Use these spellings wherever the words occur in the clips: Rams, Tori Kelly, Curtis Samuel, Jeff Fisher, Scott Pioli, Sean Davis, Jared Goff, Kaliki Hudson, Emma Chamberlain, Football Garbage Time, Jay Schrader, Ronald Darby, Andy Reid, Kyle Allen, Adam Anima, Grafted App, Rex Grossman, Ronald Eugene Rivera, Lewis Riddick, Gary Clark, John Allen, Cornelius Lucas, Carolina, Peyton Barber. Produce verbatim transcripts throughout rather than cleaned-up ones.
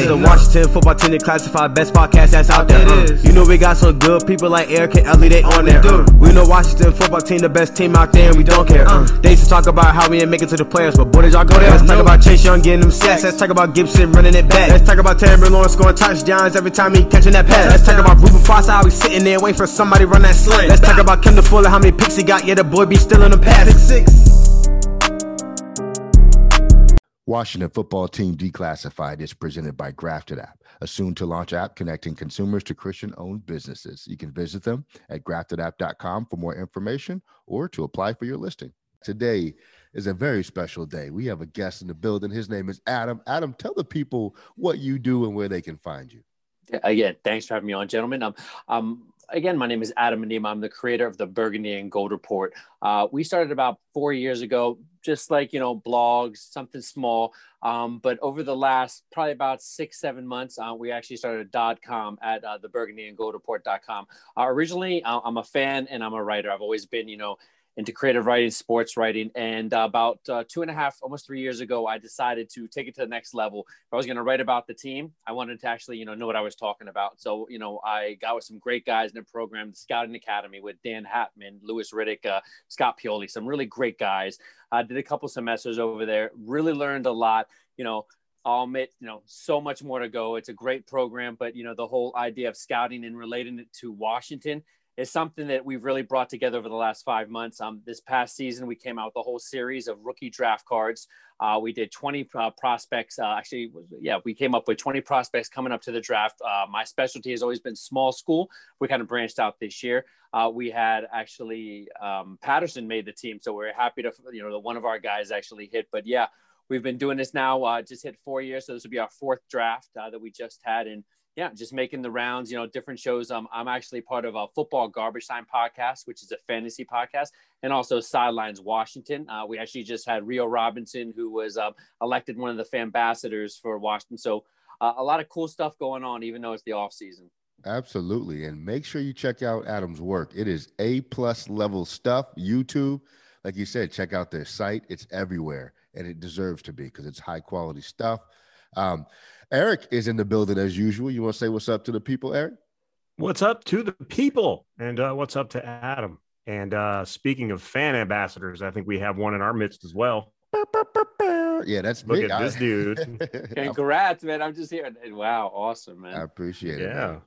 It's the Washington Football Team Declassified, best podcast that's out there. Uh. You know we got some good people like Eric and Ellie, they on there. Uh. We know Washington Football Team, the best team out there, and we don't care. Uh. They used to talk about how we didn't make it to the playoffs, but boy, did y'all go there. Let's talk about Chase Young getting them sacks. Let's talk about Gibson running it back. Let's talk about Terry Lawrence scoring touchdowns every time he catching that pass. Let's talk about Rupert Foster, how he's sitting there waiting for somebody to run that slant. Let's talk about Kendall Fuller, how many picks he got, yeah, the boy be still in the pass. Six. Washington Football Team Declassified is presented by Grafted App, a soon-to-launch app connecting consumers to Christian-owned businesses. You can visit them at grafted app dot com for more information or to apply for your listing. Today is a very special day. We have a guest in the building. His name is Adam. Adam, tell the people what you do and where they can find you. Again, thanks for having me on, gentlemen. Um, um, again, my name is Adam Anima. I'm the creator of the Burgundy and Gold Report. Uh, we started about four years ago, just like, you know, blogs, something small. Um, but over the last probably about six, seven months, uh, we actually started a .com at uh, the Burgundy and Gold Report dot com. Uh, originally, uh, I'm a fan and I'm a writer. I've always been, you know, into creative writing, sports writing. And uh, about uh, two and a half, almost three years ago, I decided to take it to the next level. If I was going to write about the team, I wanted to actually, you know, know what I was talking about. So, you know, I got with some great guys in the program, the Scouting Academy with Dan Hatman, Lewis Riddick, uh, Scott Pioli, some really great guys. I did a couple semesters over there, really learned a lot, you know, I'll admit, you know, so much more to go. It's a great program, but, you know, the whole idea of scouting and relating it to Washington is something that we've really brought together over the last five months. Um, this past season, we came out with a whole series of rookie draft cards. Uh, we did twenty uh, prospects. Uh, actually, yeah, we came up with twenty prospects coming up to the draft. Uh, my specialty has always been small school. We kind of branched out this year. Uh, we had actually um, Patterson made the team, so we're happy to, you know, one of our guys actually hit. But yeah, we've been doing this now. Uh, just hit four years, so this will be our fourth draft uh, that we just had in. Yeah, just making the rounds, you know, different shows. Um, I'm actually part of a Football Garbage Time podcast, which is a fantasy podcast, and also Sidelines Washington. Uh, we actually just had Rio Robinson, who was uh, elected one of the Fanbassadors for Washington. So uh, a lot of cool stuff going on, even though it's the off season. Absolutely. And make sure you check out Adam's work. It is A-plus level stuff. YouTube, like you said, check out their site. It's everywhere, and it deserves to be because it's high-quality stuff. Um, Eric is in the building as usual. You want to say what's up to the people, Eric? What's up to the people? And uh, what's up to Adam? And uh, speaking of fan ambassadors, I think we have one in our midst as well. Yeah, that's Look me. Look at I... this dude. Congrats, man. I'm just here. Wow, awesome, man. I appreciate it. Yeah. Man.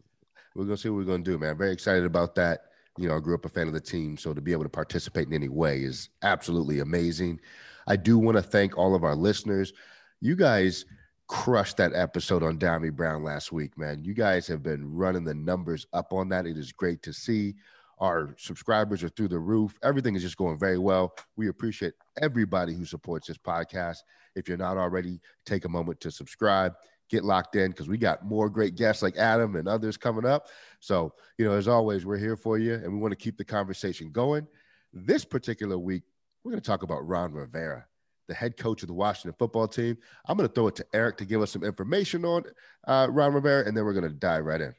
We're going to see what we're going to do, man. I'm very excited about that. You know, I grew up a fan of the team, so to be able to participate in any way is absolutely amazing. I do want to thank all of our listeners. You guys crushed that episode on Dyami Brown last week, man. You guys have been running the numbers up on that. It is great to see. Our subscribers are through the roof. Everything is just going very well. We appreciate everybody who supports this podcast. If you're not already, take a moment to subscribe. Get locked in because we got more great guests like Adam and others coming up. So, you know, as always, we're here for you, and we want to keep the conversation going. This particular week, we're going to talk about Ron Rivera, the head coach of the Washington Football Team. I'm going to throw it to Eric to give us some information on uh, Ron Rivera, and then we're going to dive right in.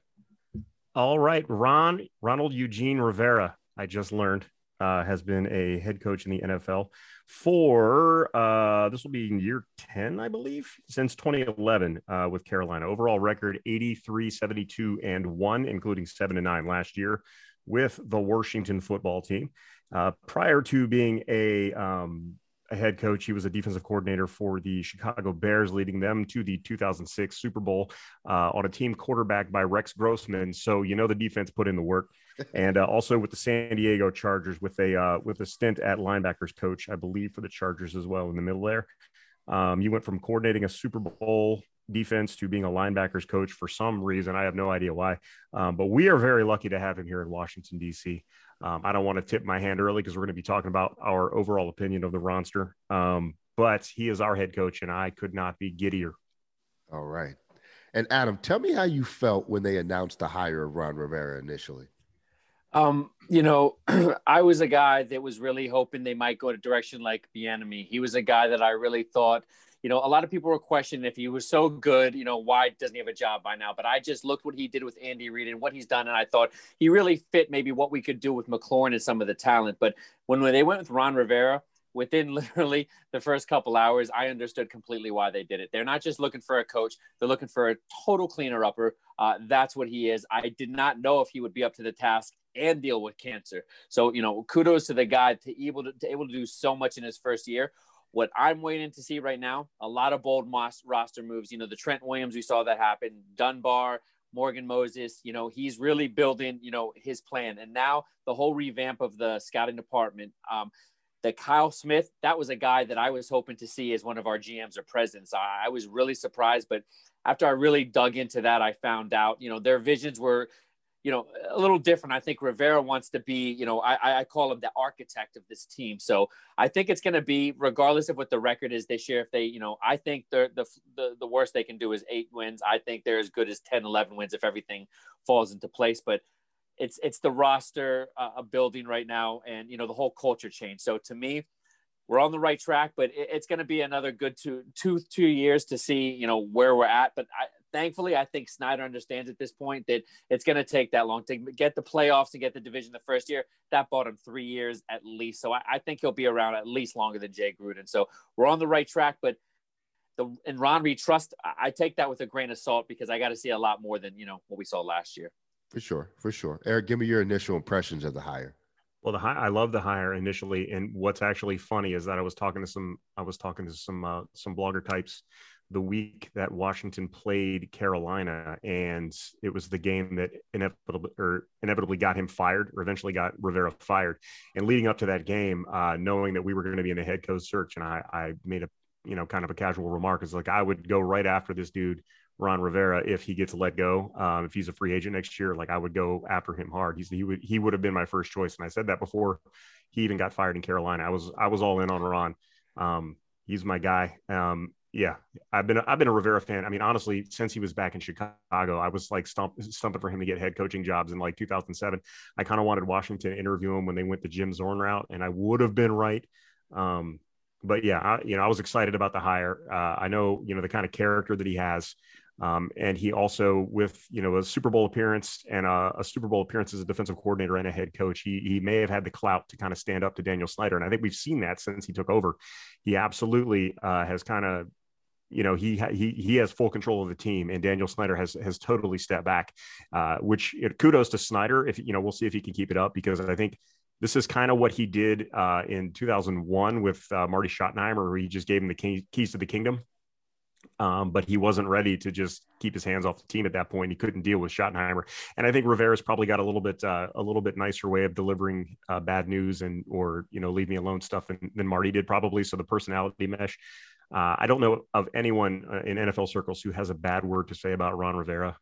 All right. Ron, Ronald Eugene Rivera, I just learned, uh, has been a head coach in the N F L for, uh, this will be year ten, I believe, since twenty eleven uh, with Carolina. Overall record, eighty-three, seventy-two, and one, including seven and nine last year with the Washington Football Team. Uh, prior to being a um, – a head coach, he was a defensive coordinator for the Chicago Bears, leading them to the two thousand six Super Bowl uh, on a team quarterbacked by Rex Grossman. So, you know, the defense put in the work. And uh, also with the San Diego Chargers with a uh, with a stint at linebackers coach, I believe, for the Chargers as well in the middle there. Um, you went from coordinating a Super Bowl defense to being a linebackers coach for some reason. I have no idea why, um, but we are very lucky to have him here in Washington, D C. Um, I don't want to tip my hand early because we're going to be talking about our overall opinion of the roster, um, but he is our head coach, and I could not be giddier. All right. And Adam, tell me how you felt when they announced the hire of Ron Rivera initially. Um, you know, I was a guy that was really hoping they might go to direction like Bieniemy. He was a guy that I really thought, you know, a lot of people were questioning if he was so good, you know, why doesn't he have a job by now? But I just looked what he did with Andy Reid and what he's done. And I thought he really fit maybe what we could do with McLaurin and some of the talent. But when they went with Ron Rivera, within literally the first couple hours, I understood completely why they did it. They're not just looking for a coach. They're looking for a total cleaner-upper. Uh, that's what he is. I did not know if he would be up to the task and deal with cancer. So, you know, kudos to the guy to able to, to able to do so much in his first year. What I'm waiting to see right now, a lot of bold roster moves. You know, the Trent Williams, we saw that happen. Dunbar, Morgan Moses, you know, he's really building, you know, his plan. And now the whole revamp of the scouting department, um, the Kyle Smith, that was a guy that I was hoping to see as one of our G Ms or presidents. I, I was really surprised, but after I really dug into that, I found out, you know, their visions were, you know, a little different. I think Rivera wants to be, you know, I, I call him the architect of this team. So I think it's going to be, regardless of what the record is this year, if they, you know, I think the, the, the worst they can do is eight wins. I think they're as good as ten, eleven wins if everything falls into place, but it's, it's the roster uh, building right now. And, you know, the whole culture change. So to me, we're on the right track, but it, it's going to be another good two, two, two years to see, you know, where we're at. But I, Thankfully, I think Snyder understands at this point that it's going to take that long to get the playoffs and get the division the first year. That bought him three years at least. So I, I think he'll be around at least longer than Jay Gruden. So we're on the right track. But the and Ron Reed trust, I take that with a grain of salt because I got to see a lot more than, you know, what we saw last year. For sure. For sure. Eric, give me your initial impressions of the hire. Well, the hire, I love the hire initially. And what's actually funny is that I was talking to some I was talking to some uh, some blogger types the week that Washington played Carolina, and it was the game that inevitably or inevitably got him fired, or eventually got Rivera fired. And leading up to that game, uh, knowing that we were going to be in a head coach search, and I, I made a, you know, kind of a casual remark, is like, I would go right after this dude, Ron Rivera, if he gets let go, um, if he's a free agent next year, like I would go after him hard. He's, he would, he would have been my first choice. And I said that before he even got fired in Carolina. I was, I was all in on Ron. Um, he's my guy. Um, Yeah, I've been I've been a Rivera fan. I mean, honestly, since he was back in Chicago, I was like stump, stumping for him to get head coaching jobs in like two thousand seven. I kind of wanted Washington to interview him when they went the Jim Zorn route, and I would have been right. Um, but yeah, I, you know, I was excited about the hire. Uh, I know, you know, the kind of character that he has. Um, and he also, with, you know, a Super Bowl appearance and a, a Super Bowl appearance as a defensive coordinator and a head coach, he he may have had the clout to kind of stand up to Daniel Snyder. And I think we've seen that since he took over. He absolutely uh, has kind of, you know, he, he, he has full control of the team, and Daniel Snyder has, has totally stepped back, uh, which it, kudos to Snyder. If, you know, we'll see if he can keep it up, because I think this is kind of what he did uh, in two thousand one with uh, Marty Schottenheimer, where he just gave him the key, keys to the kingdom. Um, but he wasn't ready to just keep his hands off the team at that point. He couldn't deal with Schottenheimer. And I think Rivera's probably got a little bit, uh, a little bit nicer way of delivering uh, bad news and, or, you know, leave me alone stuff than, than Marty did probably. So the personality mesh. Uh, I don't know of anyone uh, in N F L circles who has a bad word to say about Ron Rivera.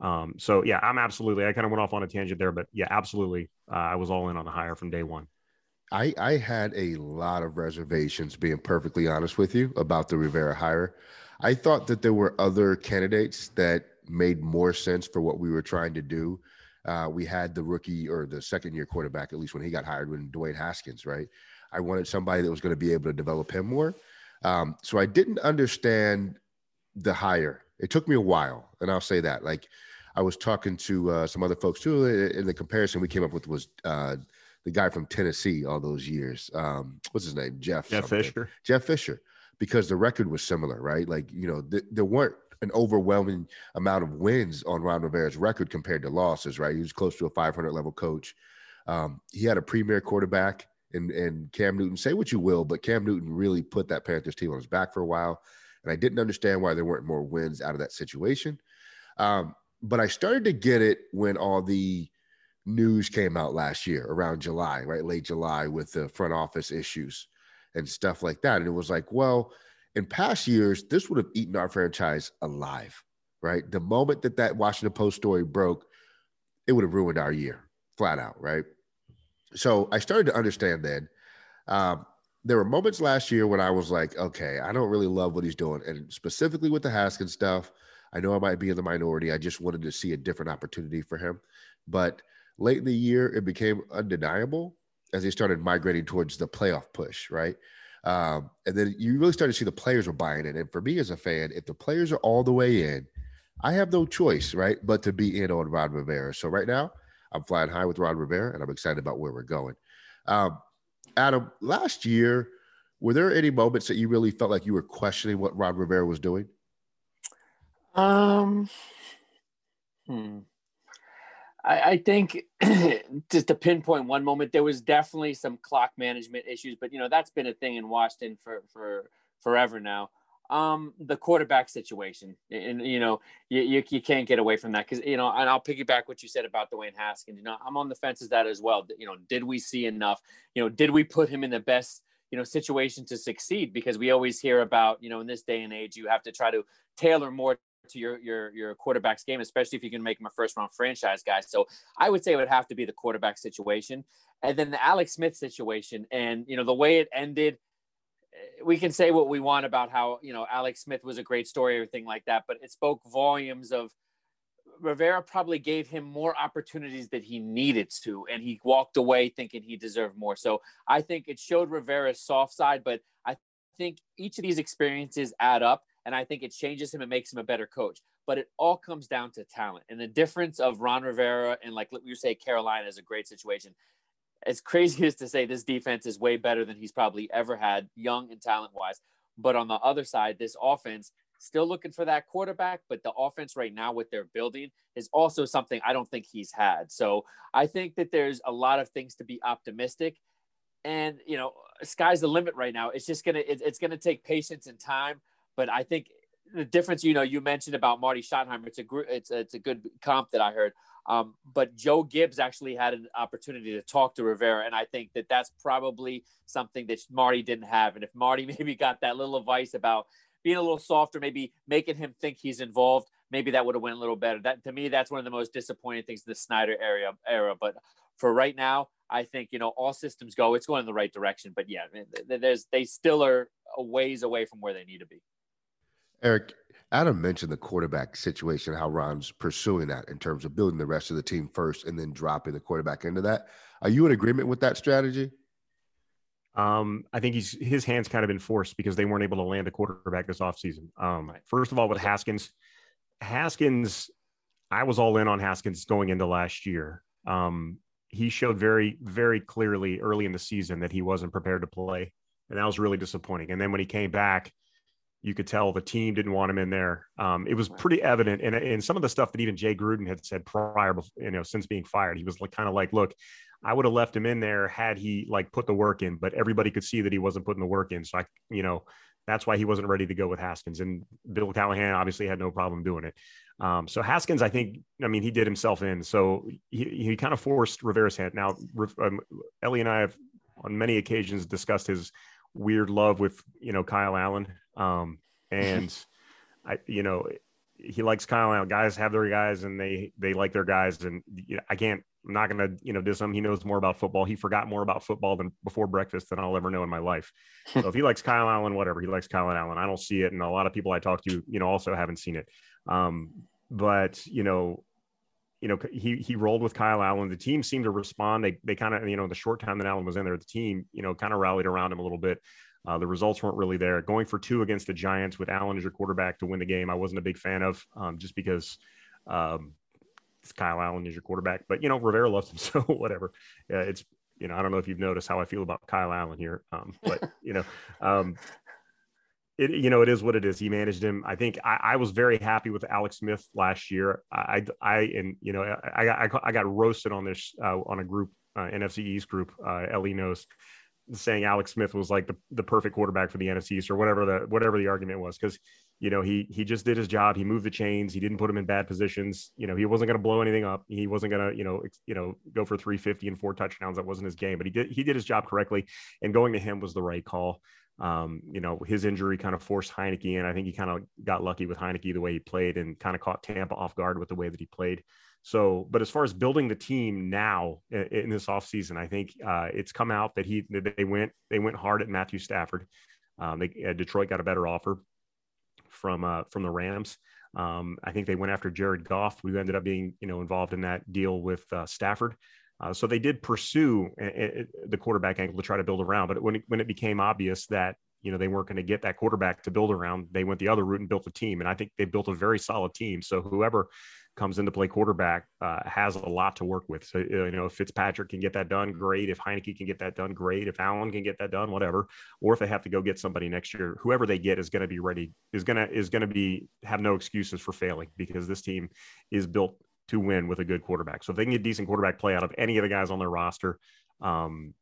Um, so, yeah, I'm absolutely – I kind of went off on a tangent there, but, yeah, absolutely. Uh, I was all in on the hire from day one. I, I had a lot of reservations, being perfectly honest with you, about the Rivera hire. I thought that there were other candidates that made more sense for what we were trying to do. Uh, we had the rookie or the second-year quarterback, at least when he got hired, when Dwayne Haskins, right? I wanted somebody that was going to be able to develop him more. Um, so I didn't understand the hire. It took me a while, and I'll say that. Like, I was talking to uh, some other folks too, and the comparison we came up with was uh, the guy from Tennessee all those years. Um, what's his name? Jeff. Jeff something. Fisher. Jeff Fisher, because the record was similar, right? Like, you know, th- there weren't an overwhelming amount of wins on Ron Rivera's record compared to losses, right? He was close to a five hundred level coach. Um, he had a premier quarterback. And, and Cam Newton, say what you will, but Cam Newton really put that Panthers team on his back for a while. And I didn't understand why there weren't more wins out of that situation. Um, but I started to get it when all the news came out last year around July, right? Late July, with the front office issues and stuff like that. And it was like, well, in past years, this would have eaten our franchise alive, right? The moment that that Washington Post story broke, it would have ruined our year flat out, right? So I started to understand then. Um, there were moments last year when I was like, okay, I don't really love what he's doing. And specifically with the Haskins stuff, I know I might be in the minority. I just wanted to see a different opportunity for him. But late in the year, it became undeniable as he started migrating towards the playoff push, right? Um, and then you really started to see the players were buying in. And for me as a fan, if the players are all the way in, I have no choice, right, but to be in on Ron Rivera. So right now, I'm flying high with Ron Rivera, and I'm excited about where we're going. Um, Adam, last year Were there any moments that you really felt like you were questioning what Ron Rivera was doing? Um, hmm. I, I think just to pinpoint one moment, there was definitely some clock management issues, but you know, that's been a thing in Washington for, for forever now. Um, the quarterback situation, and, you know, you, you, you can't get away from that. Cause you know, and I'll piggyback what you said about Dwayne Haskins. You know, I'm on the fence as that as well. You know, did we see enough, you know, did we put him in the best, you know, situation to succeed? Because we always hear about, you know, in this day and age, you have to try to tailor more to your, your, your quarterback's game, especially if you can make him a first round franchise guy. So I would say it would have to be the quarterback situation. And then the Alex Smith situation. And, you know, the way it ended, we can say what we want about how, you know, Alex Smith was a great story, everything like that, but it spoke volumes of Rivera probably gave him more opportunities that he needed to, and he walked away thinking he deserved more. So I think it showed Rivera's soft side, but I think each of these experiences add up, and I think it changes him and makes him a better coach. But it all comes down to talent. And the difference of Ron Rivera and, like you say, Carolina is a great situation. As crazy as to say, this defense is way better than he's probably ever had, young and talent-wise. But on the other side, this offense still looking for that quarterback, but the offense right now with their building is also something I don't think he's had. So I think that there's a lot of things to be optimistic, and, you know, sky's the limit right now. It's just going to, it's going to take patience and time. But I think the difference, you know, you mentioned about Marty Schottenheimer, it's a gr- it's, it's a good comp that I heard. Um, but Joe Gibbs actually had an opportunity to talk to Rivera. And I think that that's probably something that Marty didn't have. And if Marty maybe got that little advice about being a little softer, maybe making him think he's involved, maybe that would have went a little better. That, to me, that's one of the most disappointing things in the Snyder era, era. But for right now, I think, you know, all systems go. It's going in the right direction. But, yeah, there's they still are a ways away from where they need to be. Eric, Adam mentioned the quarterback situation, how Ron's pursuing that in terms of building the rest of the team first and then dropping the quarterback into that. Are you in agreement with that strategy? Um, I think he's his hand's kind of been forced because they weren't able to land a quarterback this offseason. Um, first of all, with Haskins, Haskins, I was all in on Haskins going into last year. Um, he showed very, very clearly early in the season that he wasn't prepared to play, and that was really disappointing. And then when he came back, you could tell the team didn't want him in there. Um, it was pretty evident. And, and some of the stuff that even Jay Gruden had said prior, you know, since being fired, he was like, kind of like, look, I would have left him in there had he like put the work in, but everybody could see that he wasn't putting the work in. So I, you know, that's why he wasn't ready to go with Haskins, and Bill Callahan obviously had no problem doing it. Um, so Haskins, I think, I mean, he did himself in, so he, he kind of forced Rivera's hand. Now, um, Ellie and I have on many occasions discussed his weird love with, you know, Kyle Allen. Um, and I, you know, he likes Kyle Allen. Guys have their guys and they, they like their guys. And you know, I can't, I'm not going to, you know, diss him. He knows more about football. He forgot more about football than before breakfast than I'll ever know in my life. So if he likes Kyle Allen, whatever, he likes Kyle Allen. I don't see it. And a lot of people I talk to, you know, also haven't seen it. Um, but you know, you know, he, he rolled with Kyle Allen. The team seemed to respond. They, they kind of, you know, the short time that Allen was in there, the team, you know, kind of rallied around him a little bit. Uh, the results weren't really there. Going for two against the Giants with Allen as your quarterback to win the game, I wasn't a big fan of, um, just because um, Kyle Allen is your quarterback. But, you know, Rivera loves him, so whatever. Uh, it's, you know, I don't know if you've noticed how I feel about Kyle Allen here. Um, but, you know, um, it you know, it is what it is. He managed him. I think I, I was very happy with Alex Smith last year. I, I, I and, you know, I, I, got, I got roasted on this uh, on a group, uh, N F C East group, uh, Ellie knows, saying Alex Smith was like the, the perfect quarterback for the N F C East or whatever the whatever the argument was, because you know he he just did his job. He moved the chains. He didn't put him in bad positions. You know, he wasn't going to blow anything up. He wasn't going to you know ex, you know go for three fifty and four touchdowns. That wasn't his game. But he did he did his job correctly, and going to him was the right call. Um, you know, his injury kind of forced Heinicke in. I think he kind of got lucky with Heinicke the way he played, and kind of caught Tampa off guard with the way that he played. So, but as far as building the team now in, in this offseason, I think uh, it's come out that he, that they went, they went hard at Matthew Stafford. Um, they, uh, Detroit got a better offer from, uh, from the Rams. Um, I think they went after Jared Goff, who ended up being, you know, involved in that deal with uh, Stafford. Uh, so they did pursue a, a, the quarterback angle to try to build around, but when it, when it became obvious that, you know, they weren't going to get that quarterback to build around, they went the other route and built the team. And I think they built a very solid team. So whoever comes into play quarterback, uh, has a lot to work with. So, you know, if Fitzpatrick can get that done, great. If Heinicke can get that done, great. If Allen can get that done, whatever. Or if they have to go get somebody next year, whoever they get is going to be ready, is going to, is going to be, have no excuses for failing, because this team is built to win with a good quarterback. So if they can get decent quarterback play out of any of the guys on their roster, um,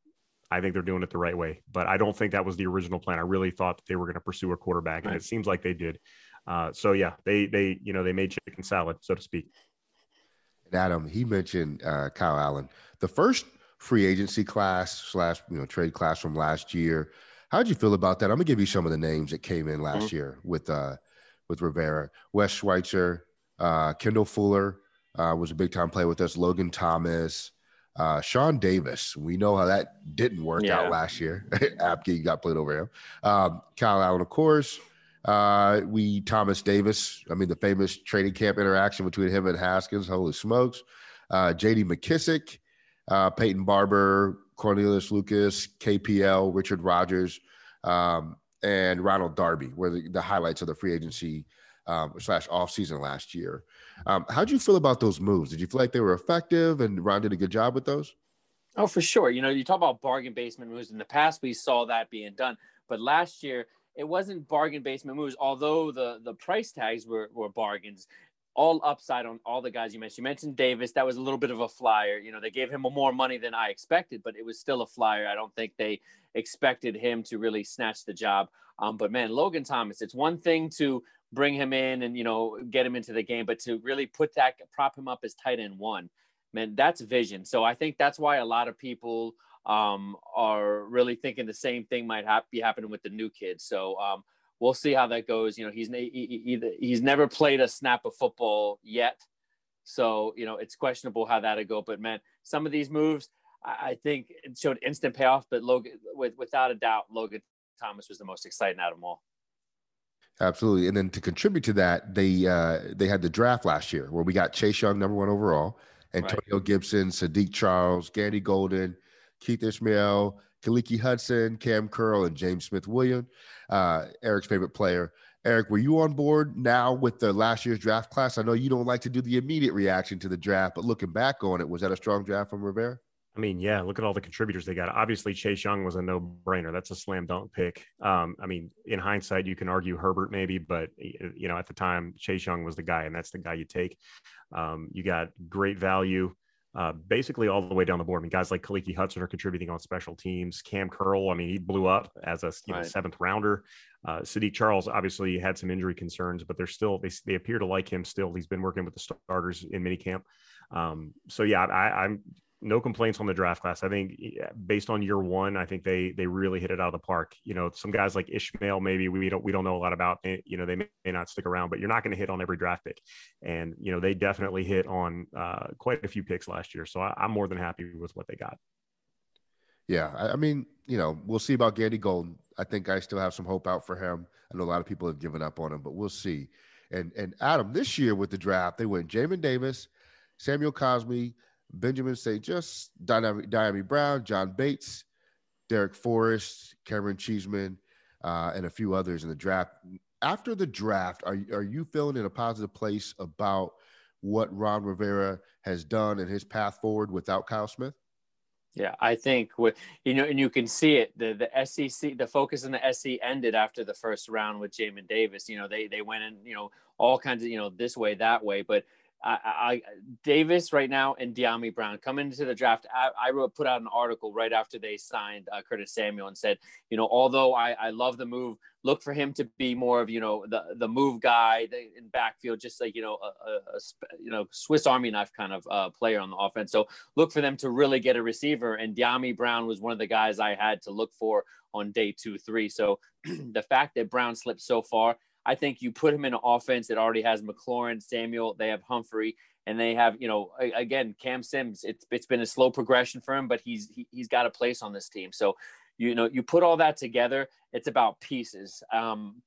I think they're doing it the right way. But I don't think that was the original plan. I really thought that they were going to pursue a quarterback, and it seems like they did. Uh, so, yeah, they, they you know, they made chicken salad, so to speak. Adam, he mentioned uh, Kyle Allen. The first free agency class slash, you know, trade class from last year, how did you feel about that? I'm going to give you some of the names that came in last mm-hmm. year with uh, with Rivera. Wes Schweitzer, uh, Kendall Fuller uh, was a big-time player with us, Logan Thomas, Uh, Sean Davis, we know how that didn't work yeah. out last year. Apke got played over him. Um, Kyle Allen, of course. Uh, we Thomas Davis. I mean, the famous training camp interaction between him and Haskins. Holy smokes. Uh, J D McKissic, uh, Peyton Barber, Cornelius Lucas, K P L, Richard Rogers, um, and Ronald Darby were the, the highlights of the free agency Um, slash offseason last year. Um, how did you feel about those moves? Did you feel like they were effective and Ron did a good job with those? Oh, for sure. You know, you talk about bargain basement moves. In the past, we saw that being done. But last year, it wasn't bargain basement moves, although the, the price tags were, were bargains. All upside on all the guys you mentioned. You mentioned Davis. That was a little bit of a flyer. You know, they gave him more money than I expected, but it was still a flyer. I don't think they expected him to really snatch the job. Um, but, man, Logan Thomas, it's one thing to – bring him in and, you know, get him into the game, but to really put that, prop him up as tight end one, man, that's vision. So I think that's why a lot of people um, are really thinking the same thing might ha- be happening with the new kid. So um, we'll see how that goes. You know, he's he, he, he's never played a snap of football yet. So, you know, it's questionable how that'll go, but man, some of these moves, I, I think it showed instant payoff, but Logan, with, without a doubt, Logan Thomas was the most exciting out of them all. Absolutely. And then to contribute to that, they uh, they had the draft last year where we got Chase Young, number one overall, Antonio right. Gibson, Saahdiq Charles, Gandy Golden, Keith Ismael, Kaliki Hudson, Cam Curl, and James Smith-Williams, uh, Eric's favorite player. Eric, were you on board now with the last year's draft class? I know you don't like to do the immediate reaction to the draft, but looking back on it, was that a strong draft from Rivera? I mean, yeah, look at all the contributors they got. Obviously, Chase Young was a no-brainer. That's a slam dunk pick. Um, I mean, in hindsight, you can argue Herbert maybe, but, you know, at the time, Chase Young was the guy, and that's the guy you take. Um, you got great value uh, basically all the way down the board. I mean, guys like Kaliki Hudson are contributing on special teams. Cam Curl, I mean, he blew up as a you know, right. seventh rounder. Uh, Saahdiq Charles obviously had some injury concerns, but they're still they, they appear to like him still. He's been working with the starters in minicamp. Um, so, yeah, I, I'm – no complaints on the draft class. I think based on year one, I think they, they really hit it out of the park. You know, some guys like Ishmael, maybe we don't, we don't know a lot about, you know, they may, may not stick around, but you're not going to hit on every draft pick. And, you know, they definitely hit on uh, quite a few picks last year. So I, I'm more than happy with what they got. Yeah. I, I mean, you know, we'll see about Gandy Golden. I think I still have some hope out for him. I know a lot of people have given up on him, but we'll see. And, and Adam, this year with the draft, they went Jamin Davis, Samuel Cosme, Benjamin Saint Just, Dyami Brown, John Bates, Derek Forrest, Cameron Cheeseman, uh, and a few others in the draft. After the draft, are, are you feeling in a positive place about what Ron Rivera has done and his path forward without Kyle Smith? Yeah, I think, with, you know, and you can see it, the, the S E C, the focus in the S E C ended after the first round with Jamin Davis. You know, they, they went in, you know, all kinds of, you know, this way, that way, but I, I Davis right now and Dyami Brown coming into the draft. I, I wrote, put out an article right after they signed uh, Curtis Samuel and said, you know, although I, I love the move, look for him to be more of, you know, the, the move guy in backfield, just like, you know, a, a you know, Swiss Army knife kind of uh, player on the offense. So look for them to really get a receiver. And Dyami Brown was one of the guys I had to look for on day two, three. So the fact that Brown slipped so far, I think you put him in an offense that already has McLaurin, Samuel, they have Humphrey, and they have, you know, again, Cam Sims. It's it's been a slow progression for him, but he's he, he's got a place on this team. So, you know, you put all that together, it's about pieces. Um,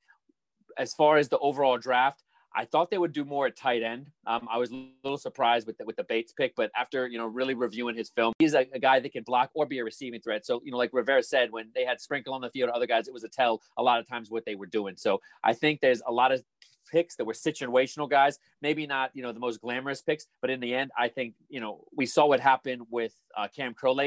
as far as the overall draft, I thought they would do more at tight end. Um, I was a little surprised with the, with the Bates pick, but after, you know, really reviewing his film, he's a, a guy that can block or be a receiving threat. So, you know, like Rivera said, when they had Sprinkle on the field, other guys, it was a tell a lot of times what they were doing. So I think there's a lot of picks that were situational guys, maybe not, you know, the most glamorous picks, but in the end, I think, you know, we saw what happened with uh, Cam Curl.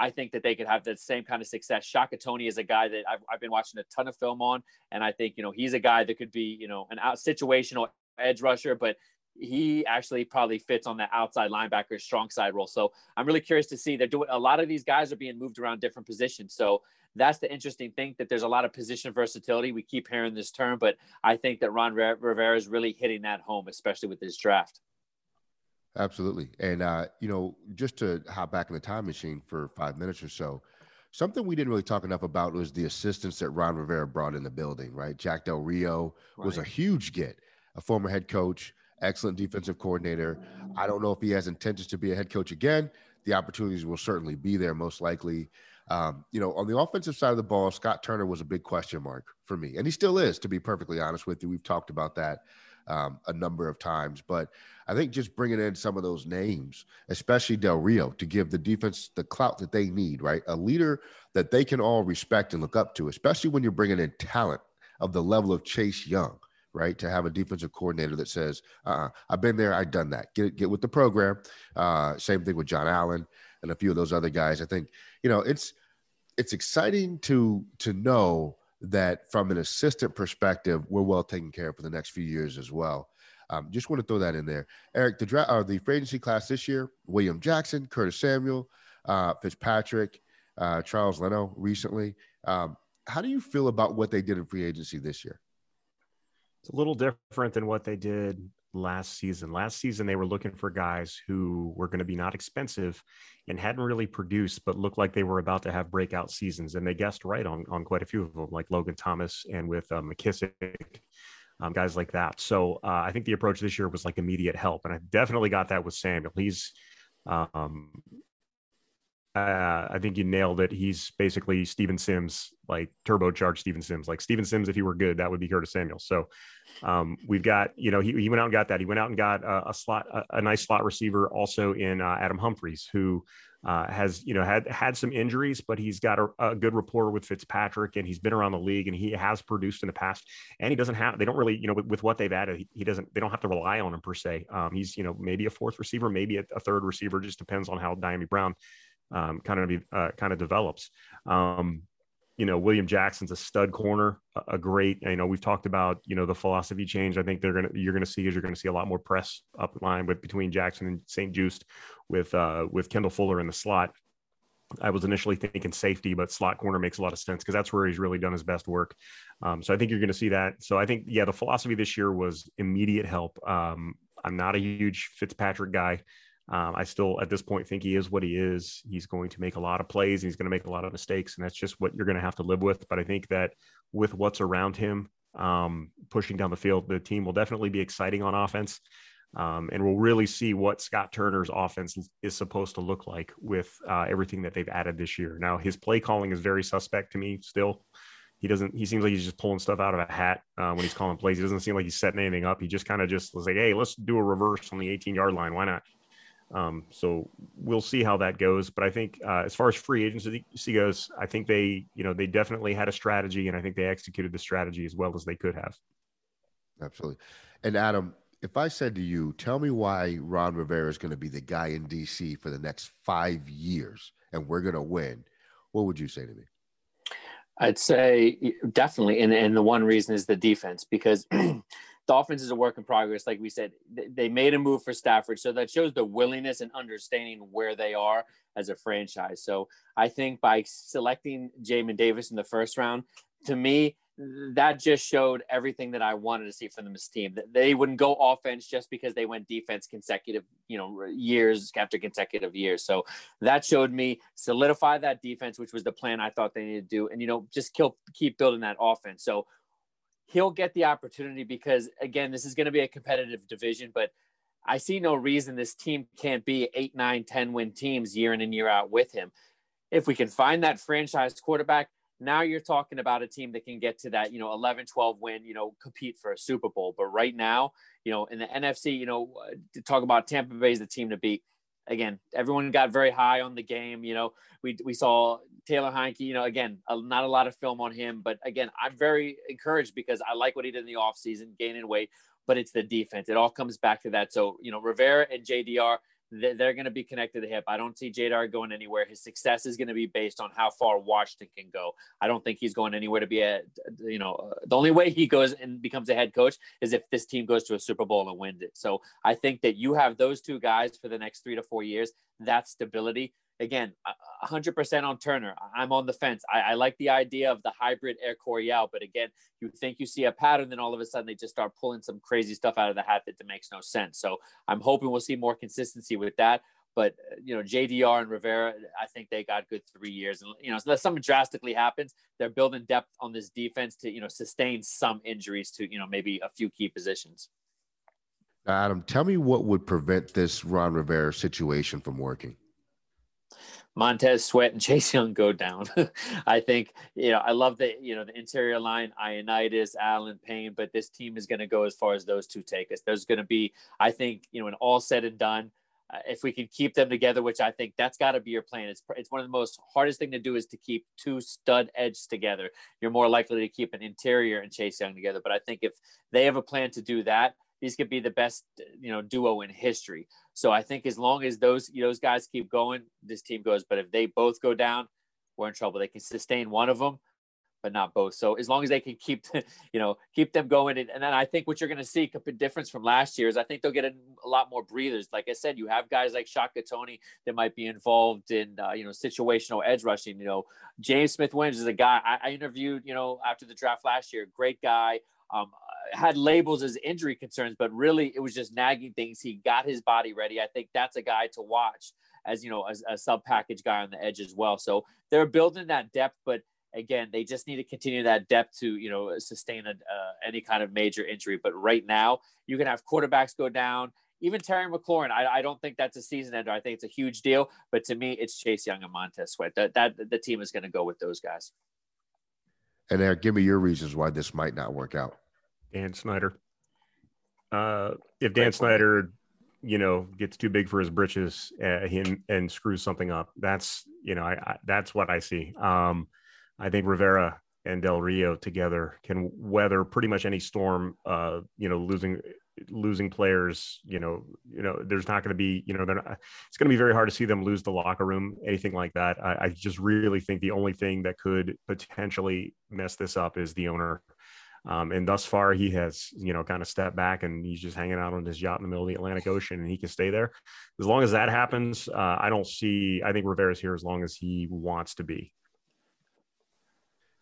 I think that they could have the same kind of success. Shaka Tony is a guy that I've, I've been watching a ton of film on. And I think, you know, he's a guy that could be, you know, an out situational edge rusher, but he actually probably fits on that outside linebacker, strong side role. So I'm really curious to see. They're doing a lot of these guys are being moved around different positions. So that's the interesting thing, that there's a lot of position versatility. We keep hearing this term, but I think that Ron Rivera is really hitting that home, especially with this draft. Absolutely. And, uh, you know, just to hop back in the time machine for five minutes or so, something we didn't really talk enough about was the assistance that Ron Rivera brought in the building, right? Jack Del Rio right. was a huge get, a former head coach, excellent defensive coordinator. I don't know if he has intentions to be a head coach again. The opportunities will certainly be there, most likely. Um, you know, on the offensive side of the ball, Scott Turner was a big question mark for me. And he still is, to be perfectly honest with you. We've talked about that um, a number of times. But I think just bringing in some of those names, especially Del Rio, to give the defense the clout that they need, right? A leader that they can all respect and look up to, especially when you're bringing in talent of the level of Chase Young, right? To have a defensive coordinator that says, uh-uh, I've been there, I've done that. Get get with the program. Uh, same thing with John Allen and a few of those other guys. I think, you know, it's it's exciting to to know that from an assistant perspective, we're well taken care of for the next few years as well. Um, just want to throw that in there. Eric, the draft or the free agency class this year, William Jackson, Curtis Samuel, uh, Fitzpatrick, uh, Charles Leno recently. Um, how do you feel about what they did in free agency this year? It's a little different than what they did last season. Last season, they were looking for guys who were going to be not expensive and hadn't really produced, but looked like they were about to have breakout seasons. And they guessed right on, on quite a few of them, like Logan Thomas and with um, McKissick, um, guys like that. So uh, I think the approach this year was like immediate help. And I definitely got that with Samuel. He's, um, uh, I think you nailed it. He's basically Steven Sims, like turbocharged Steven Sims, like Steven Sims. If he were good, that would be Curtis Samuel. So um, we've got, you know, he, he went out and got that. He went out and got a, a slot, a, a nice slot receiver also in uh, Adam Humphries, who uh, has, you know, had, had some injuries, but he's got a, a good rapport with Fitzpatrick, and he's been around the league, and he has produced in the past, and he doesn't have, they don't really, you know, with, with what they've added, he, he doesn't, they don't have to rely on him per se. Um, he's, you know, maybe a fourth receiver, maybe a, a third receiver, just depends on how Dyami Brown Um, kind of uh, kind of develops. Um, you know, William Jackson's a stud corner, a, a great. You know, we've talked about you know the philosophy change. I think they're gonna you're gonna see is you're gonna see a lot more press up line with between Jackson and Saint Just with uh, with Kendall Fuller in the slot. I was initially thinking safety, but slot corner makes a lot of sense because that's where he's really done his best work. Um, so I think you're gonna see that. So I think yeah, the philosophy this year was immediate help. Um, I'm not a huge Fitzpatrick guy. Um, I still, at this point, think he is what he is. He's going to make a lot of plays. He's going to make a lot of mistakes, and that's just what you're going to have to live with. But I think that with what's around him, um, pushing down the field, the team will definitely be exciting on offense, um, and we'll really see what Scott Turner's offense is supposed to look like with uh, everything that they've added this year. Now, his play calling is very suspect to me still. He doesn't, he seems like he's just pulling stuff out of a hat uh, when he's calling plays. He doesn't seem like he's setting anything up. He just kind of just was like, hey, let's do a reverse on the eighteen-yard line. Why not? Um, so we'll see how that goes. But I think uh, as far as free agency goes, I think they, you know, they definitely had a strategy, and I think they executed the strategy as well as they could have. Absolutely. And Adam, if I said to you, tell me why Ron Rivera is going to be the guy in D C for the next five years and we're going to win, what would you say to me? I'd say definitely. And, and the one reason is the defense, because the offense is a work in progress. Like we said, they made a move for Stafford. So that shows the willingness and understanding where they are as a franchise. So I think by selecting Jamin Davis in the first round, to me, that just showed everything that I wanted to see from this team. That they wouldn't go offense just because they went defense consecutive, you know, years after consecutive years. So that showed me solidify that defense, which was the plan I thought they needed to do. And, you know, just kill, keep building that offense. So he'll get the opportunity because, again, this is going to be a competitive division, but I see no reason this team can't be eight, nine, ten win teams year in and year out with him. If we can find that franchise quarterback, now you're talking about a team that can get to that, you know, eleven, twelve win, you know, compete for a Super Bowl. But right now, you know, in the N F C, you know, to talk about Tampa Bay is the team to beat. Again, everyone got very high on the game. You know, we we saw Taylor Heinicke, you know, again, a, not a lot of film on him, but again, I'm very encouraged because I like what he did in the offseason, gaining weight, but it's the defense. It all comes back to that. So, you know, Rivera and J D R, they're, they're going to be connected to hip. I don't see J D R going anywhere. His success is going to be based on how far Washington can go. I don't think he's going anywhere to be a, you know, the only way he goes and becomes a head coach is if this team goes to a Super Bowl and wins it. So I think that you have those two guys for the next three to four years. That's stability. Again, one hundred percent on Turner. I'm on the fence. I, I like the idea of the hybrid Air Coryell, but again, you think you see a pattern, then all of a sudden they just start pulling some crazy stuff out of the hat that makes no sense. So I'm hoping we'll see more consistency with that. But, you know, J D R and Rivera, I think they got good three years. And, you know, unless something drastically happens, they're building depth on this defense to, you know, sustain some injuries to, you know, maybe a few key positions. Adam, tell me what would prevent this Ron Rivera situation from working? Montez Sweat and Chase Young go down. I think, you know, I love the, you know, the interior line, Ioannidis, Allen, Payne, but this team is going to go as far as those two take us. There's going to be, I think, you know, when all said and done, uh, if we can keep them together, which I think that's got to be your plan. It's it's one of the most hardest thing to do is to keep two stud edges together. You're more likely to keep an interior and Chase Young together. But I think if they have a plan to do that, these could be the best, you know, duo in history. So I think as long as those, you know, those guys keep going, this team goes. But if they both go down, we're in trouble. They can sustain one of them, but not both. So as long as they can keep, you know, keep them going. And, and then I think what you're going to see a difference from last year is I think they'll get a, a lot more breathers. Like I said, you have guys like Shaka Tony that might be involved in, uh, you know, situational edge rushing. You know, James Smith-Williams is a guy I, I interviewed, you know, after the draft last year, great guy. Um, had labels as injury concerns, but really it was just nagging things. He got his body ready. I think that's a guy to watch as, you know, as a sub package guy on the edge as well. So they're building that depth, but again, they just need to continue that depth to, you know, sustain a, uh, any kind of major injury. But right now you can have quarterbacks go down, even Terry McLaurin. I, I don't think that's a season ender. I think it's a huge deal, but to me it's Chase Young and Montez Sweat that, that the team is going to go with those guys. And Eric, give me your reasons why this might not work out. Dan Snyder. Uh, if Dan Snyder, you know, gets too big for his britches uh, him, and screws something up, that's, you know, I, I, that's what I see. Um, I think Rivera and Del Rio together can weather pretty much any storm, uh, you know, losing – losing players, you know, you know, there's not going to be, you know, they're not, it's going to be very hard to see them lose the locker room, anything like that. I, I just really think the only thing that could potentially mess this up is the owner. Um, and thus far he has, you know, kind of stepped back and he's just hanging out on his yacht in the middle of the Atlantic Ocean and he can stay there. As long as that happens, uh, I don't see, I think Rivera's here as long as he wants to be.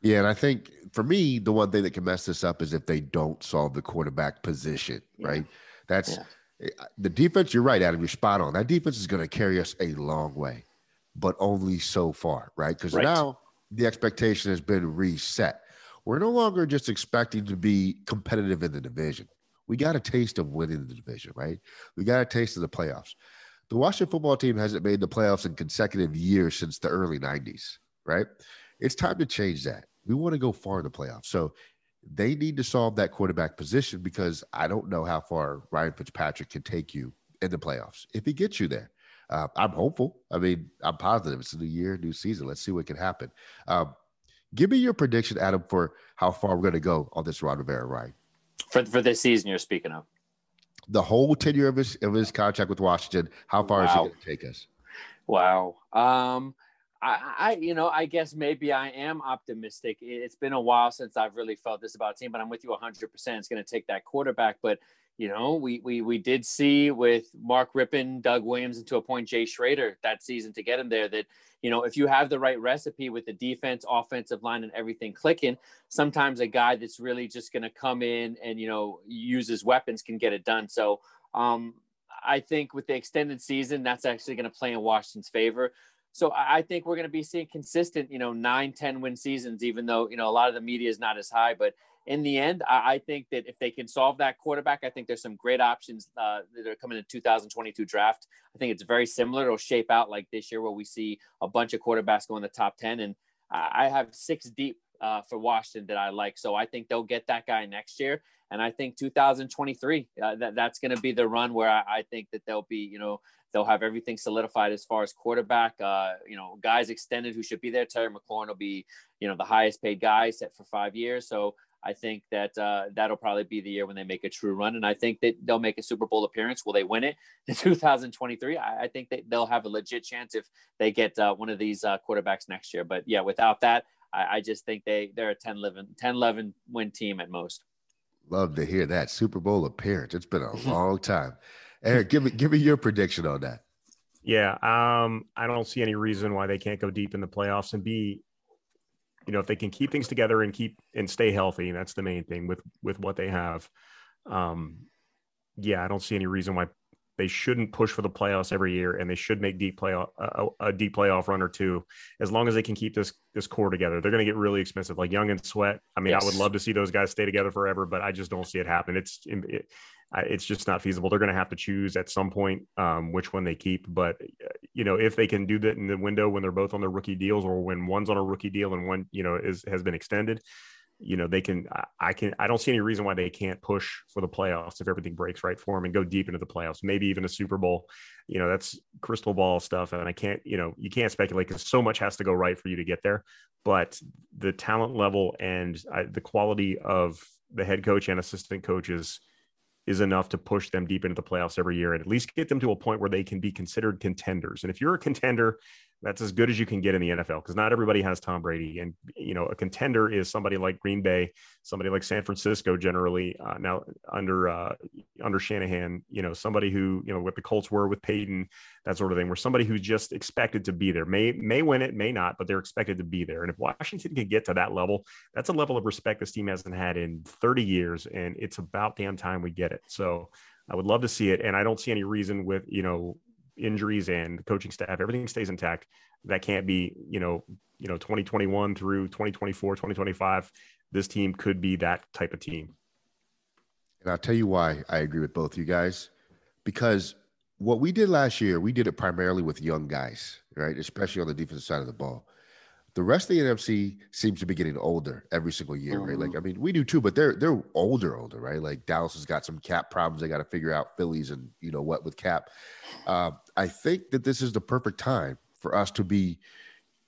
Yeah, and I think for me, the one thing that can mess this up is if they don't solve the quarterback position, yeah. right? That's yeah. the defense. You're right, Adam. You're spot on. That defense is going to carry us a long way, but only so far, right? Because right. now the expectation has been reset. We're no longer just expecting to be competitive in the division. We got a taste of winning the division, right? We got a taste of the playoffs. The Washington football team hasn't made the playoffs in consecutive years since the early nineties, right? It's time to change that. We want to go far in the playoffs. So they need to solve that quarterback position because I don't know how far Ryan Fitzpatrick can take you in the playoffs if he gets you there. Uh, I'm hopeful. I mean, I'm positive. It's a new year, new season. Let's see what can happen. Um, give me your prediction, Adam, for how far we're going to go on this Ron Rivera ride. For, for this season you're speaking of? The whole tenure of his, of his contract with Washington, how far wow. is he going to take us? Wow. Um I, I, you know, I guess maybe I am optimistic. It's been a while since I've really felt this about a team, but I'm with you one hundred percent. It's going to take that quarterback. But, you know, we we we did see with Mark Rippon, Doug Williams, and to a point, Jay Schrader that season to get him there that, you know, if you have the right recipe with the defense, offensive line, and everything clicking, sometimes a guy that's really just going to come in and, you know, use his weapons can get it done. So um, I think with the extended season, that's actually going to play in Washington's favor. So I think we're going to be seeing consistent, you know, nine, ten win seasons, even though, you know, a lot of the media is not as high. But in the end, I think that if they can solve that quarterback, I think there's some great options uh, that are coming in two thousand twenty-two draft. I think it's very similar. It'll shape out like this year where we see a bunch of quarterbacks go in the top ten. And I have six deep uh, for Washington that I like. So I think they'll get that guy next year. And I think two thousand twenty-three, uh, that, that's going to be the run where I, I think that they'll be, you know, they'll have everything solidified as far as quarterback, uh, you know, guys extended who should be there. Terry McLaurin will be, you know, the highest paid guy set for five years. So I think that uh, that'll probably be the year when they make a true run. And I think that they'll make a Super Bowl appearance. Will they win it in two thousand twenty-three? I, I think that they'll have a legit chance if they get uh, one of these uh, quarterbacks next year. But yeah, without that, I, I just think they, they're a ten eleven win team at most. Love to hear that Super Bowl appearance. It's been a long time. Eric, give me, give me your prediction on that. Yeah. Um, I don't see any reason why they can't go deep in the playoffs and be, you know, if they can keep things together and keep and stay healthy, and that's the main thing with, with what they have. Um, yeah, I don't see any reason why they shouldn't push for the playoffs every year, and they should make deep playoff uh, a deep playoff run or two, as long as they can keep this, this core together. They're going to get really expensive, like Young and Sweat. I mean, yes. I would love to see those guys stay together forever, but I just don't see it happen. It's, it, it's just not feasible. They're going to have to choose at some point um, which one they keep. But, you know, if they can do that in the window when they're both on their rookie deals, or when one's on a rookie deal and one, you know, is, has been extended, you know, they can, I can, I don't see any reason why they can't push for the playoffs if everything breaks right for them and go deep into the playoffs, maybe even a Super Bowl. You know, that's crystal ball stuff. And I can't, you know, you can't speculate because so much has to go right for you to get there, but the talent level and uh, the quality of the head coach and assistant coaches is enough to push them deep into the playoffs every year and at least get them to a point where they can be considered contenders. And if you're a contender, that's as good as you can get in the N F L, because not everybody has Tom Brady. And, you know, a contender is somebody like Green Bay, somebody like San Francisco, generally uh, now under, uh, under Shanahan, you know, somebody who, you know, what the Colts were with Peyton, that sort of thing, where somebody who's just expected to be there, may, may win it, may not, but they're expected to be there. And if Washington can get to that level, that's a level of respect this team hasn't had in thirty years. And it's about damn time we get it. So I would love to see it. And I don't see any reason with, you know, injuries and coaching staff, everything stays intact. That can't be, you know, you know, twenty twenty-one through twenty twenty-four, twenty twenty-five, this team could be that type of team. And I'll tell you why I agree with both you guys, because what we did last year, we did it primarily with young guys, right? Especially on the defensive side of the ball. The rest of the N F C seems to be getting older every single year, right? Like, I mean, we do too, but they're, they're older, older, right? Like Dallas has got some cap problems. They got to figure out Phillies and you know what with cap. Uh, I think that this is the perfect time for us to be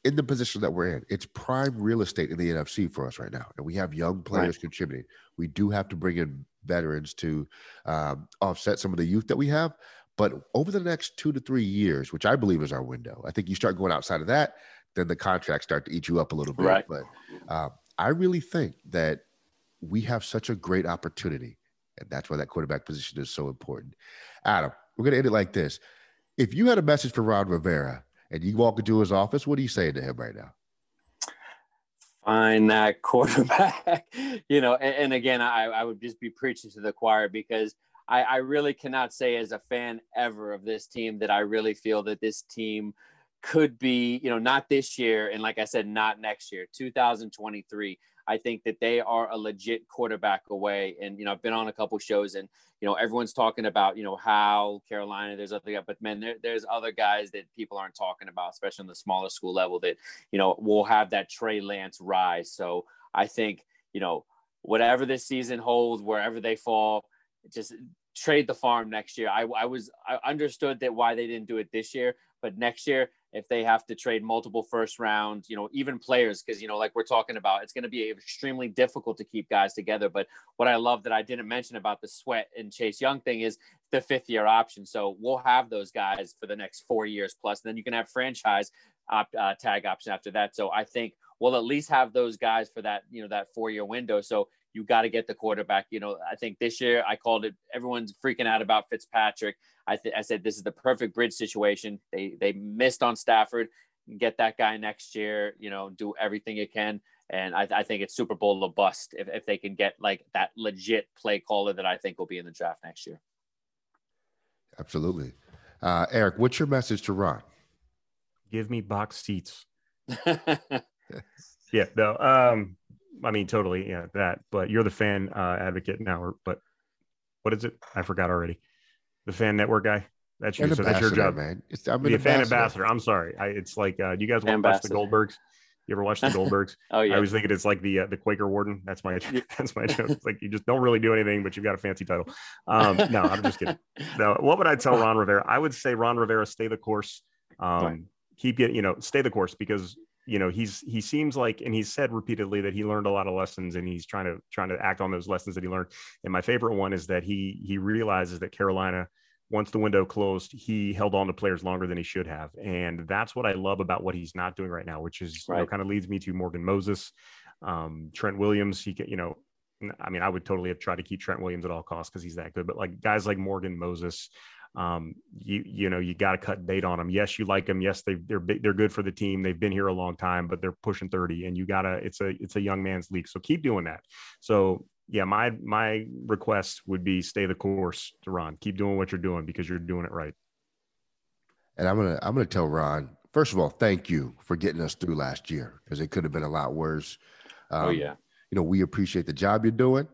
in the position that we're in. It's prime real estate in the N F C for us right now. And we have young players right. contributing. We do have to bring in veterans to um, offset some of the youth that we have. But over the next two to three years, which I believe is our window, I think you start going outside of that, then the contracts start to eat you up a little bit. Right. But um, I really think that we have such a great opportunity, and that's why that quarterback position is so important. Adam, we're going to end it like this. If you had a message for Ron Rivera and you walk into his office, what are you saying to him right now? Find that quarterback. you know, and, and again, I, I would just be preaching to the choir, because I, I really cannot say as a fan ever of this team that I really feel that this team – could be, you know, not this year. And like I said, not next year, two thousand twenty-three. I think that they are a legit quarterback away. And, you know, I've been on a couple shows and, you know, everyone's talking about, you know, how Carolina, there's other guys, but man, there, there's other guys that people aren't talking about, especially on the smaller school level, that, you know, will have that Trey Lance rise. So I think, you know, whatever this season holds, wherever they fall, just trade the farm next year. I, I was, I understood that why they didn't do it this year, but next year, if they have to trade multiple first round, you know, even players, because, you know, like we're talking about, it's going to be extremely difficult to keep guys together. But what I love that I didn't mention about the Sweat and Chase Young thing is the fifth year option. So we'll have those guys for the next four years plus, and then you can have franchise opt, uh, tag option after that. So I think we'll at least have those guys for that, you know, that four year window. So you got to get the quarterback. You know, I think this year I called it, everyone's freaking out about Fitzpatrick. I, th- I said, this is the perfect bridge situation. They they missed on Stafford. Get that guy next year, you know, do everything you can. And I, I think it's Super Bowl or bust if, if they can get like that legit play caller that I think will be in the draft next year. Absolutely. Uh, Eric, what's your message to Ron? Give me box seats. yeah, no. Um, I mean, totally, yeah, that. But you're the fan uh, advocate now, or, but what is it? I forgot already. The fan network guy. That's you. So that's your job, man. It's, I'm the fan ambassador. I'm sorry. I, it's like uh, you guys want to watch the Goldbergs? You ever watch The Goldbergs? Oh yeah. I always think it's like the uh, the Quaker Warden. That's my that's my joke. It's like you just don't really do anything, but you've got a fancy title. Um, no, I'm just kidding. No, what would I tell Ron Rivera? I would say Ron Rivera, stay the course. Um, right. Keep it, you know, stay the course, because you know he's he seems like, and he's said repeatedly that he learned a lot of lessons, and he's trying to trying to act on those lessons that he learned. And my favorite one is that he he realizes that Carolina, once the window closed, he held on to players longer than he should have. And that's what I love about what he's not doing right now, which is right. you know, kind of leads me to Morgan Moses, um, Trent Williams. He, you know, I mean, I would totally have tried to keep Trent Williams at all costs because he's that good, but like guys like Morgan Moses, um, you, you know, you got to cut bait on them. Yes, you like them. Yes, they, they're big, they're good for the team. They've been here a long time, but they're pushing thirty, and you gotta, it's a, it's a young man's league. So keep doing that. So yeah, my my request would be stay the course to Ron. Keep doing what you're doing because you're doing it right. And I'm gonna I'm gonna tell Ron, first of all, thank you for getting us through last year, because it could have been a lot worse. Um, oh yeah, you know, we appreciate the job you're doing.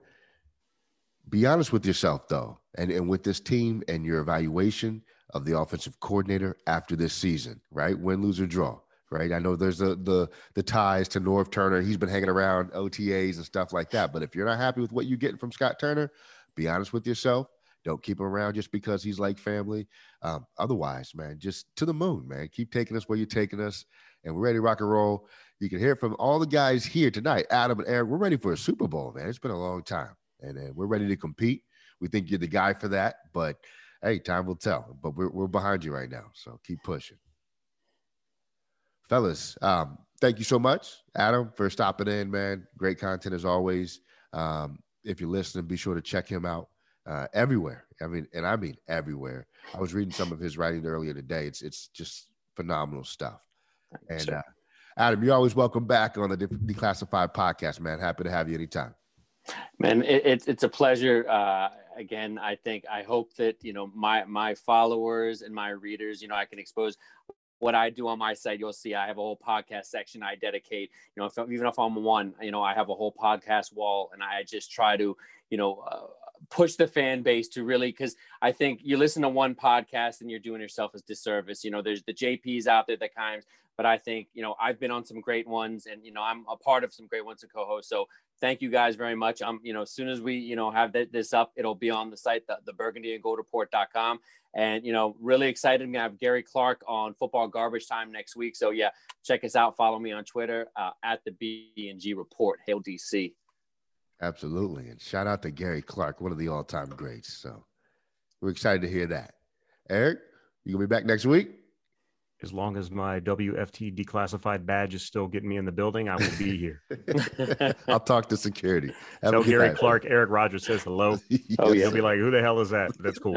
Be honest with yourself though, and and with this team and your evaluation of the offensive coordinator after this season, right? Win, lose, or draw. Right. I know there's the, the the ties to Norv Turner. He's been hanging around O T As and stuff like that. But if you're not happy with what you're getting from Scott Turner, be honest with yourself. Don't keep him around just because he's like family. Um, otherwise, man, just to the moon, man. Keep taking us where you're taking us. And we're ready to rock and roll. You can hear from all the guys here tonight. Adam and Aaron, we're ready for a Super Bowl, man. It's been a long time. And, and we're ready to compete. We think you're the guy for that. But, hey, time will tell. But we're, we're behind you right now. So keep pushing. Fellas, um, thank you so much, Adam, for stopping in, man. Great content as always. Um, if you're listening, be sure to check him out uh, everywhere. I mean, and I mean everywhere. I was reading some of his writing earlier today. It's it's just phenomenal stuff. And uh, Adam, you're always welcome back on the De- Declassified podcast, man. Happy to have you anytime. Man, it, it, it's a pleasure. Uh, again, I think I hope that, you know, my my followers and my readers, you know, I can expose what I do on my site. You'll see I have a whole podcast section I dedicate, you know, if, even if I'm one, you know, I have a whole podcast wall, and I just try to, you know, uh, push the fan base to really, because I think you listen to one podcast and you're doing yourself a disservice. You know, there's the J Ps out there, the Kimes, but I think, you know, I've been on some great ones, and, you know, I'm a part of some great ones to co-host. So thank you guys very much. I'm, you know, as soon as we, you know, have th- this up, it'll be on the site, the, the Burgundy and Gold Report dot com. And, you know, really excited. I'm going to have Gary Clark on Football Garbage Time next week. So, yeah, check us out. Follow me on Twitter uh, at the B and G Report. Hail D C. Absolutely. And shout out to Gary Clark, one of the all-time greats. So we're excited to hear that. Eric, you going to be back next week? As long as my W F T Declassified badge is still getting me in the building, I will be here. I'll talk to security. Have Tell Gary night, Clark, man. Eric Rogers says hello. Yes. Oh, yeah. He'll be like, who the hell is that? That's cool.